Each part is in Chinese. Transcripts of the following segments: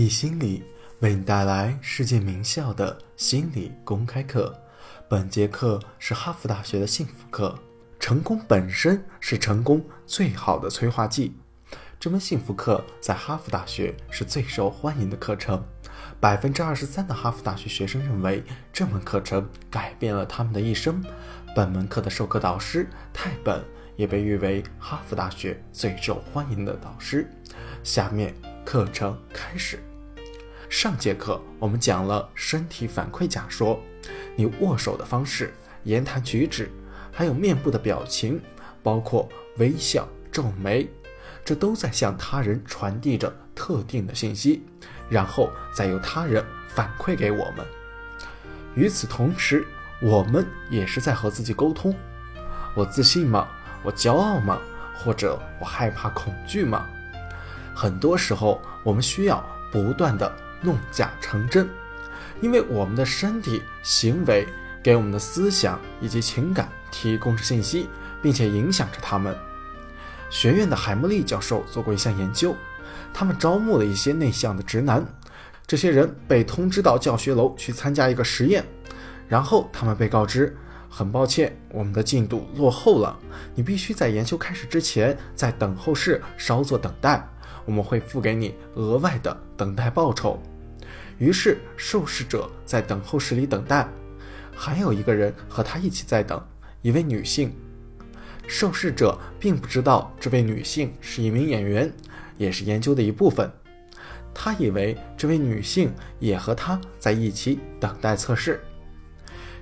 以心理为你带来世界名校的心理公开课。本节课是哈佛大学的幸福课。成功本身是成功最好的催化剂。这门幸福课在哈佛大学是最受欢迎的课程。23% 的哈佛大学学生认为这门课程改变了他们的一生。本门课的授课导师泰本也被誉为哈佛大学最受欢迎的导师。下面课程开始。上节课我们讲了身体反馈假说，你握手的方式、言谈举止，还有面部的表情，包括微笑、皱眉，这都在向他人传递着特定的信息，然后再由他人反馈给我们。与此同时，我们也是在和自己沟通。我自信吗？我骄傲吗？或者我害怕恐惧吗？很多时候我们需要不断的弄假成真，因为我们的身体行为给我们的思想以及情感提供着信息，并且影响着他们。学院的海默利教授做过一项研究，他们招募了一些内向的直男，这些人被通知到教学楼去参加一个实验，然后他们被告知，很抱歉，我们的进度落后了，你必须在研修开始之前在等候室稍作等待，我们会付给你额外的等待报酬。于是受试者在等候室里等待，还有一个人和他一起在等，一位女性。受试者并不知道这位女性是一名演员，也是研究的一部分。他以为这位女性也和他在一起等待测试。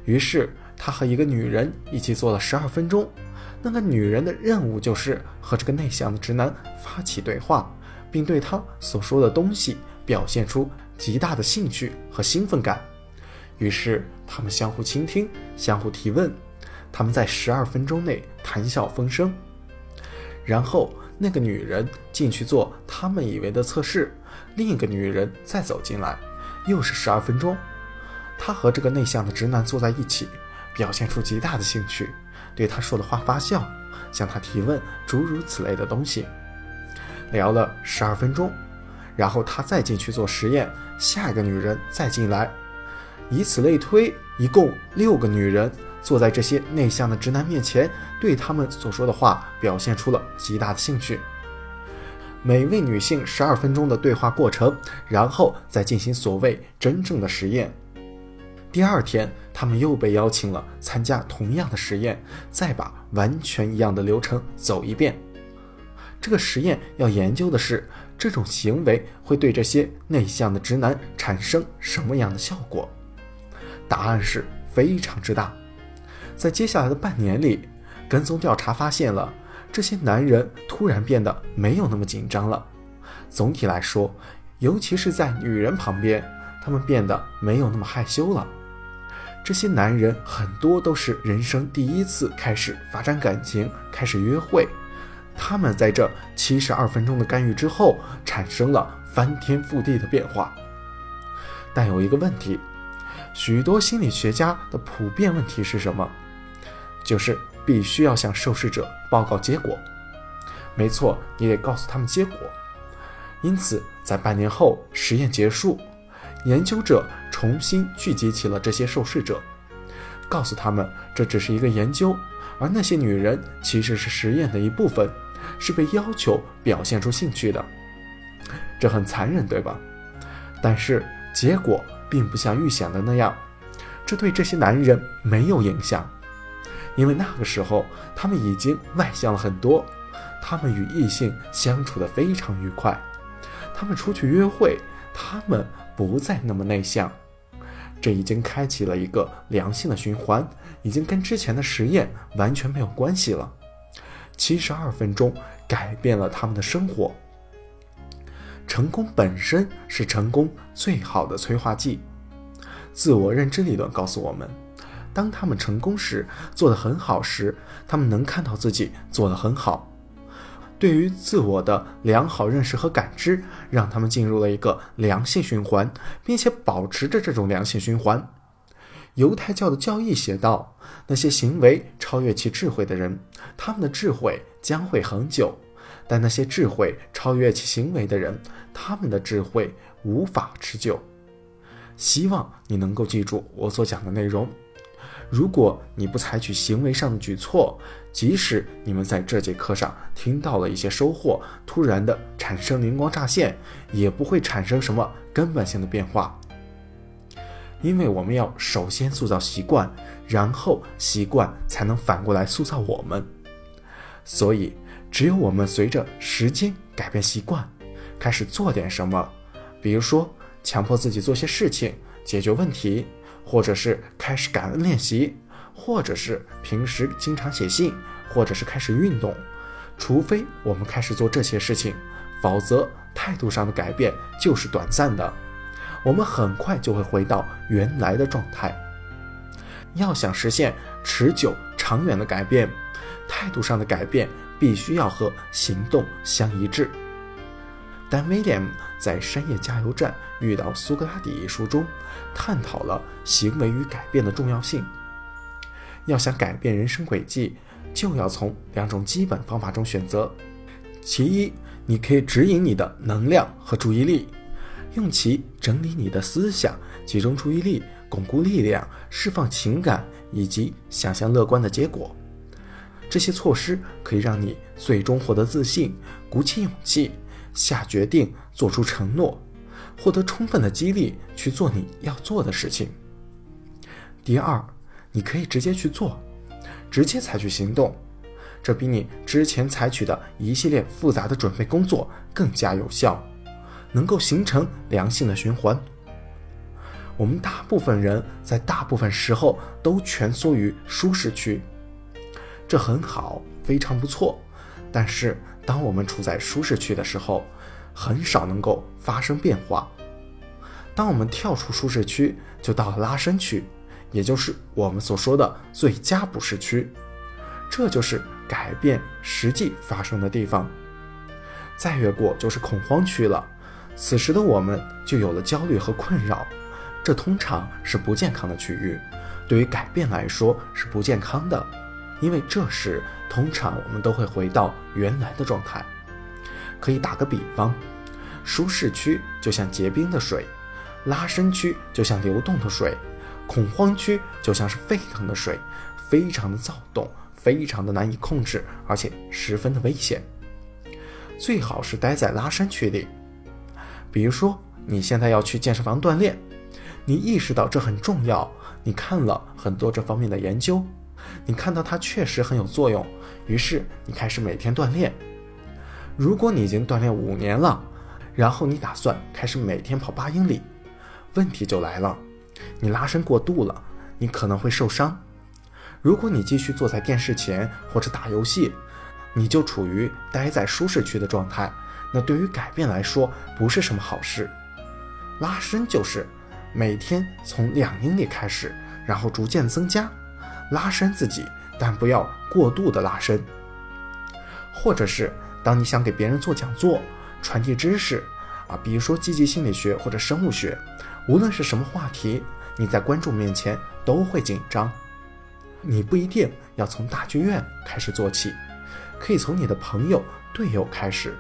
于是他和一个女人一起做了12分钟，那个女人的任务就是和这个内向的直男发起对话，并对他所说的东西表现出极大的兴趣和兴奋感。于是他们相互倾听，相互提问，他们在12分钟内谈笑风生。然后那个女人进去做他们以为的测试，另一个女人再走进来，又是12分钟。她和这个内向的直男坐在一起，表现出极大的兴趣，对他说的话发笑，向他提问，诸如此类的东西。聊了12分钟，然后他再进去做实验，下一个女人再进来，以此类推，一共6个女人坐在这些内向的直男面前，对他们所说的话表现出了极大的兴趣。每位女性12分钟的对话过程，然后再进行所谓真正的实验。第二天他们又被邀请了参加同样的实验，再把完全一样的流程走一遍。这个实验要研究的是这种行为会对这些内向的直男产生什么样的效果。答案是非常之大。在接下来的半年里，跟踪调查发现了这些男人突然变得没有那么紧张了。总体来说，尤其是在女人旁边，他们变得没有那么害羞了。这些男人很多都是人生第一次开始发展感情，开始约会。他们在这72分钟的干预之后，产生了翻天覆地的变化。但有一个问题，许多心理学家的普遍问题是什么？就是必须要向受试者报告结果。没错，你得告诉他们结果。因此，在半年后，实验结束，研究者重新聚集起了这些受试者，告诉他们这只是一个研究，而那些女人其实是实验的一部分，是被要求表现出兴趣的。这很残忍，对吧？但是结果并不像预想的那样，这对这些男人没有影响，因为那个时候他们已经外向了很多，他们与异性相处得非常愉快，他们出去约会，他们不再那么内向。这已经开启了一个良性的循环，已经跟之前的实验完全没有关系了。72分钟改变了他们的生活。成功本身是成功最好的催化剂。自我认知理论告诉我们，当他们成功时，做得很好时，他们能看到自己做得很好。对于自我的良好认识和感知，让他们进入了一个良性循环，并且保持着这种良性循环。犹太教的教义写道，那些行为超越其智慧的人，他们的智慧将会恒久，但那些智慧超越其行为的人，他们的智慧无法持久。希望你能够记住我所讲的内容。如果你不采取行为上的举措，即使你们在这节课上听到了一些收获，突然的产生灵光乍现，也不会产生什么根本性的变化。因为我们要首先塑造习惯，然后习惯才能反过来塑造我们。所以，只有我们随着时间改变习惯，开始做点什么，比如说强迫自己做些事情，解决问题，或者是开始感恩练习，或者是平时经常写信，或者是开始运动。除非我们开始做这些事情，否则态度上的改变就是短暂的，我们很快就会回到原来的状态。要想实现持久长远的改变，态度上的改变必须要和行动相一致。丹·威廉姆在《深夜加油站遇到苏格拉底》一书中探讨了行为与改变的重要性。要想改变人生轨迹，就要从两种基本方法中选择。其一，你可以指引你的能量和注意力，用其整理你的思想，集中注意力，巩固力量，释放情感，以及想象乐观的结果。这些措施可以让你最终获得自信，鼓起勇气下决定，做出承诺，获得充分的激励去做你要做的事情。第二，你可以直接去做，直接采取行动，这比你之前采取的一系列复杂的准备工作更加有效，能够形成良性的循环。我们大部分人在大部分时候都蜷缩于舒适区，这很好，非常不错，但是当我们处在舒适区的时候，很少能够发生变化。当我们跳出舒适区，就到了拉伸区，也就是我们所说的最佳不适区，这就是改变实际发生的地方。再越过就是恐慌区了，此时的我们就有了焦虑和困扰，这通常是不健康的区域，对于改变来说是不健康的，因为这时通常我们都会回到原来的状态。可以打个比方，舒适区就像结冰的水，拉伸区就像流动的水，恐慌区就像是沸腾的水，非常的躁动，非常的难以控制，而且十分的危险。最好是待在拉伸区里。比如说你现在要去健身房锻炼，你意识到这很重要，你看了很多这方面的研究，你看到它确实很有作用，于是你开始每天锻炼。如果你已经锻炼5年了，然后你打算开始每天跑8英里，问题就来了，你拉伸过度了，你可能会受伤。如果你继续坐在电视前或者打游戏，你就处于待在舒适区的状态，那对于改变来说不是什么好事。拉伸就是每天从2英里开始，然后逐渐增加，拉伸自己，但不要过度的拉伸。或者是当你想给别人做讲座，传递知识，比如说积极心理学或者生物学，无论是什么话题，你在观众面前都会紧张。你不一定要从大剧院开始做起，可以从你的朋友队友开始。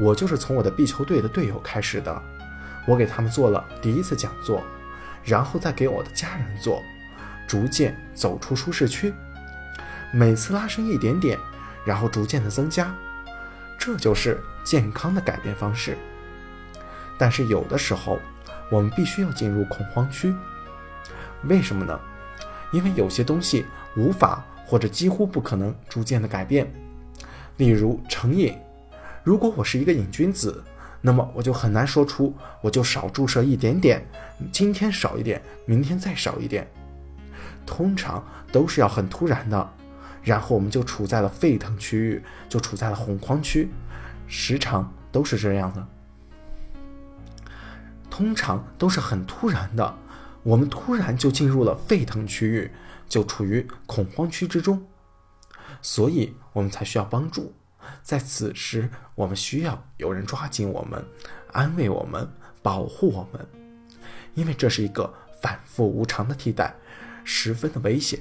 我就是从我的壁球队的队友开始的，我给他们做了第1次讲座，然后再给我的家人做，逐渐走出舒适区，每次拉伸一点点，然后逐渐的增加，这就是健康的改变方式。但是有的时候我们必须要进入恐慌区，为什么呢？因为有些东西无法或者几乎不可能逐渐的改变，例如成瘾。如果我是一个瘾君子，那么我就很难说出我就少注射一点点，今天少一点，明天再少一点，通常都是要很突然的，然后我们就处在了沸腾区域，就处在了恐慌区，时常都是这样的，通常都是很突然的，我们突然就进入了沸腾区域，就处于恐慌区之中，所以我们才需要帮助。在此时我们需要有人抓紧我们，安慰我们，保护我们，因为这是一个反复无常的替代，十分的危险。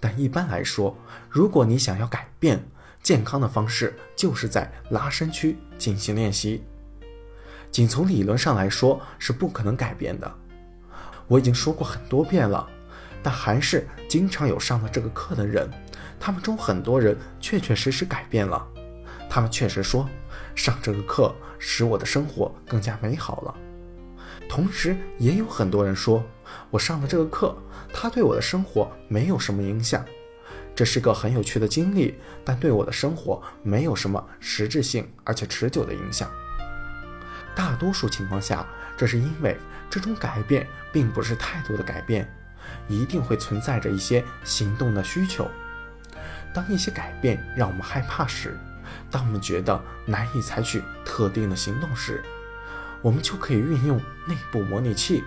但一般来说，如果你想要改变，健康的方式就是在拉伸区进行练习。仅从理论上来说是不可能改变的。我已经说过很多遍了，但还是经常有上了这个课的人，他们中很多人确确实实改变了。他们确实说，上这个课使我的生活更加美好了。同时也有很多人说，我上了这个课，它对我的生活没有什么影响，这是个很有趣的经历，但对我的生活没有什么实质性而且持久的影响。大多数情况下，这是因为这种改变并不是态度的改变，一定会存在着一些行动的需求。当一些改变让我们害怕时，当我们觉得难以采取特定的行动时，我们就可以运用内部模拟器。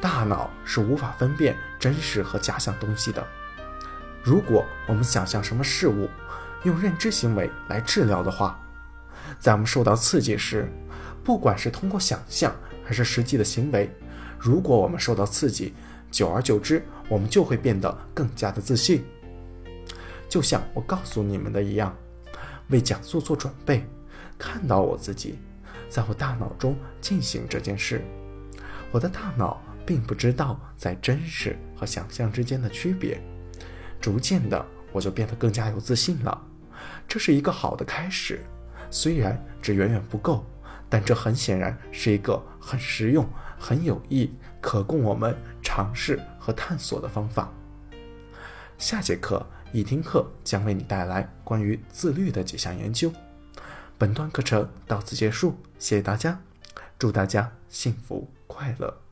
大脑是无法分辨真实和假想东西的。如果我们想象什么事物，用认知行为来治疗的话，在我们受到刺激时，不管是通过想象还是实际的行为，如果我们受到刺激，久而久之，我们就会变得更加的自信。就像我告诉你们的一样，为讲座做准备，看到我自己在我大脑中进行这件事。我的大脑并不知道在真实和想象之间的区别，逐渐的我就变得更加有自信了。这是一个好的开始，虽然这远远不够，但这很显然是一个很实用、很有益、可供我们尝试和探索的方法。下节课一听课将为你带来关于自律的几项研究。本段课程到此结束，谢谢大家，祝大家幸福快乐。